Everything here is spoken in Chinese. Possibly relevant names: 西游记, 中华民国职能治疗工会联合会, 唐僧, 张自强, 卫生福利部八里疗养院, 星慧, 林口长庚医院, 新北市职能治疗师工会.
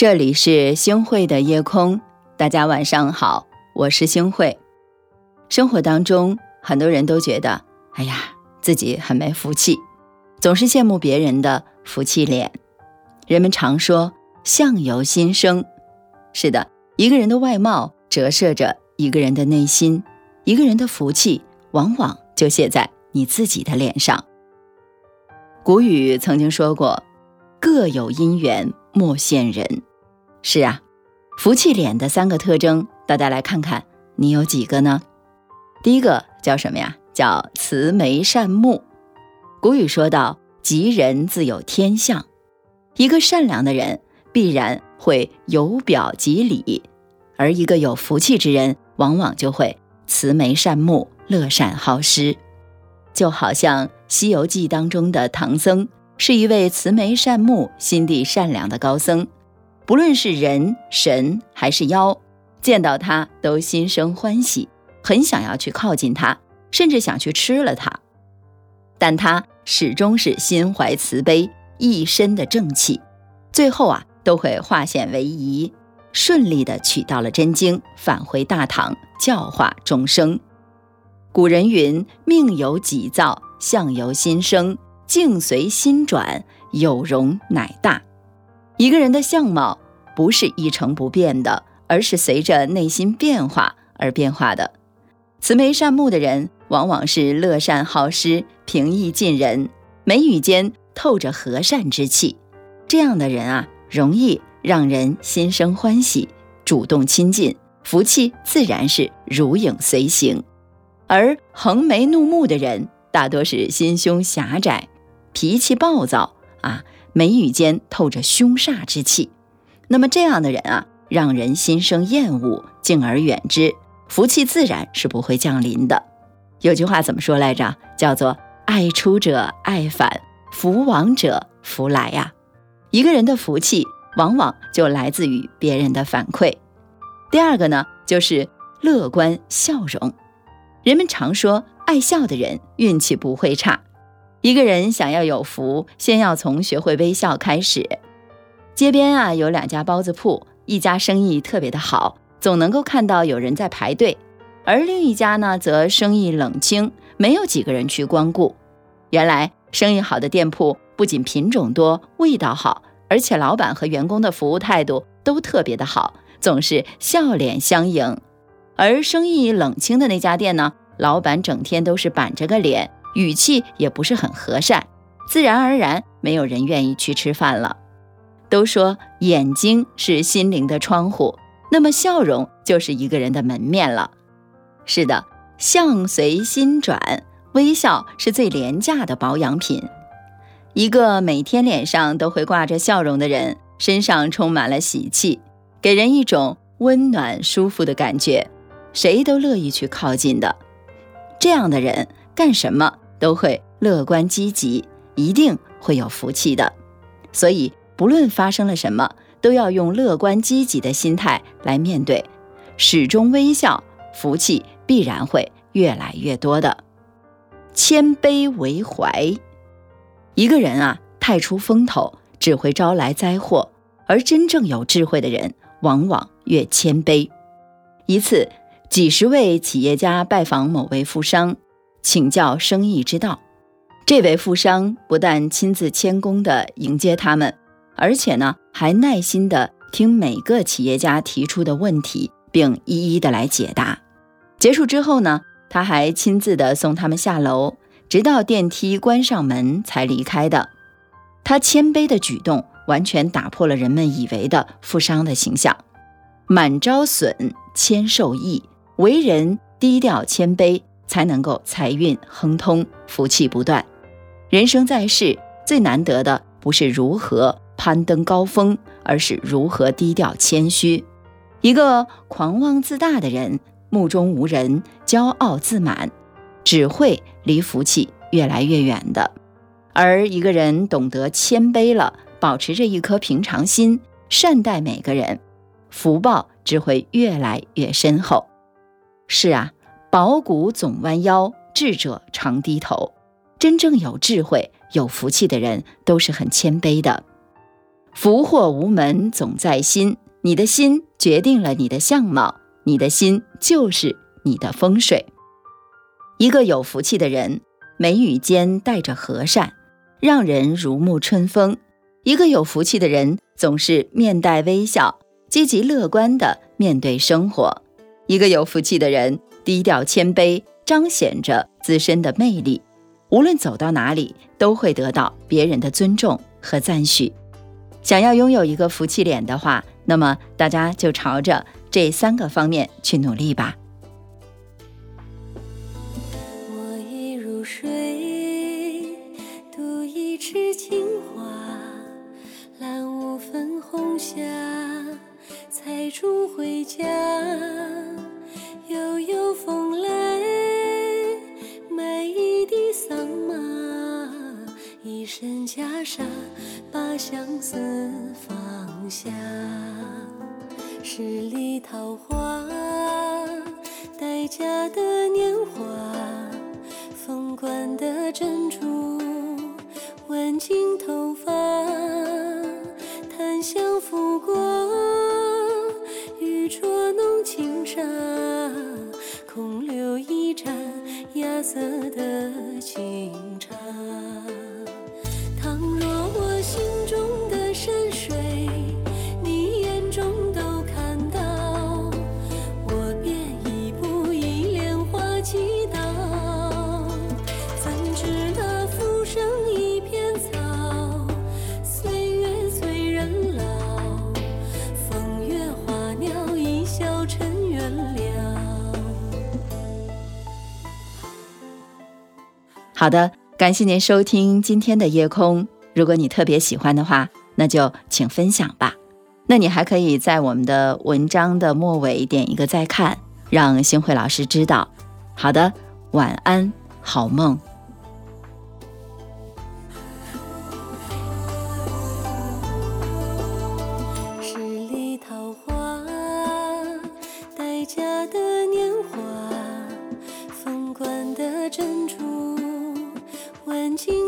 这里是星慧的夜空，大家晚上好，我是星慧。生活当中，很多人都觉得，哎呀，自己很没福气，总是羡慕别人的福气脸。人们常说，相由心生。是的，一个人的外貌折射着一个人的内心，一个人的福气往往就写在你自己的脸上。古语曾经说过，各有因缘，莫羡人。是啊，福气脸的三个特征，大家来看看你有几个呢？第一个叫什么呀？叫慈眉善目。古语说到，吉人自有天相，一个善良的人必然会有表及里，而一个有福气之人往往就会慈眉善目，乐善好施。就好像《西游记》当中的唐僧是一位慈眉善目、心地善良的高僧，不论是人、神还是妖，见到他都心生欢喜，很想要去靠近他，甚至想去吃了他。但他始终是心怀慈悲，一身的正气，最后都会化险为夷，顺利地取到了真经，返回大唐，教化众生。古人云，命由己造，相由心生，境随心转，有容乃大。一个人的相貌不是一成不变的，而是随着内心变化而变化的。慈眉善目的人往往是乐善好施，平易近人，眉宇间透着和善之气。这样的人容易让人心生欢喜，主动亲近，福气自然是如影随形。而横眉怒目的人大多是心胸狭窄，脾气暴躁眉宇间透着凶煞之气。那么这样的人让人心生厌恶，敬而远之，福气自然是不会降临的。有句话怎么说来着？叫做爱出者爱返，福往者福来一个人的福气往往就来自于别人的反馈。第二个呢，就是乐观笑容。人们常说，爱笑的人运气不会差。一个人想要有福，先要从学会微笑开始。街边有两家包子铺，一家生意特别的好，总能够看到有人在排队，而另一家呢，则生意冷清，没有几个人去光顾。原来生意好的店铺不仅品种多，味道好，而且老板和员工的服务态度都特别的好，总是笑脸相迎。而生意冷清的那家店呢，老板整天都是板着个脸，语气也不是很和善，自然而然没有人愿意去吃饭了。都说眼睛是心灵的窗户，那么笑容就是一个人的门面了。是的，相随心转，微笑是最廉价的保养品。一个每天脸上都会挂着笑容的人，身上充满了喜气，给人一种温暖舒服的感觉，谁都乐意去靠近的。这样的人干什么都会乐观积极，一定会有福气的。所以不论发生了什么，都要用乐观积极的心态来面对，始终微笑，福气必然会越来越多的。谦卑为怀。一个人太出风头只会招来灾祸，而真正有智慧的人往往越谦卑。一次，几十位企业家拜访某位富商，请教生意之道。这位富商不但亲自谦恭地迎接他们，而且呢，还耐心地听每个企业家提出的问题，并一一地来解答。结束之后呢，他还亲自地送他们下楼，直到电梯关上门才离开的。他谦卑的举动完全打破了人们以为的富商的形象。满招损，谦受益，为人低调谦卑，才能够财运亨通，福气不断。人生在世，最难得的不是如何攀登高峰，而是如何低调谦虚。一个狂妄自大的人，目中无人，骄傲自满，只会离福气越来越远的。而一个人懂得谦卑了，保持着一颗平常心，善待每个人，福报只会越来越深厚。是保股总弯腰，智者常低头。真正有智慧有福气的人都是很谦卑的。福祸无门，总在心。你的心决定了你的相貌，你的心就是你的风水。一个有福气的人，眉宇间带着和善，让人如沐春风。一个有福气的人，总是面带微笑，积极乐观地面对生活。一个有福气的人，低调谦卑，彰显着自身的魅力，无论走到哪里，都会得到别人的尊重和赞许。想要拥有一个福气脸的话，那么大家就朝着这3个方面去努力吧。我已入睡，读一枝青花，揽五分红霞，采竹回家，悠悠风来，买一地桑麻，一身袈裟，把相思放下。十里桃花，待嫁的年华，凤冠的珍珠，挽进头发，檀香拂过，玉镯弄轻纱，空留一盏芽色的清茶。倘若我心中的山水，你眼中都看到，我便一步一莲花祈祷。怎知那浮生一片草，岁月催人老，风月花鸟一笑尘缘了。好的，感谢您收听今天的夜空，如果你特别喜欢的话，那就请分享吧。那你还可以在我们的文章的末尾点一个再看，让星慧老师知道。好的，晚安，好梦。十里桃花，待嫁的年华，凤冠的珍珠，万金。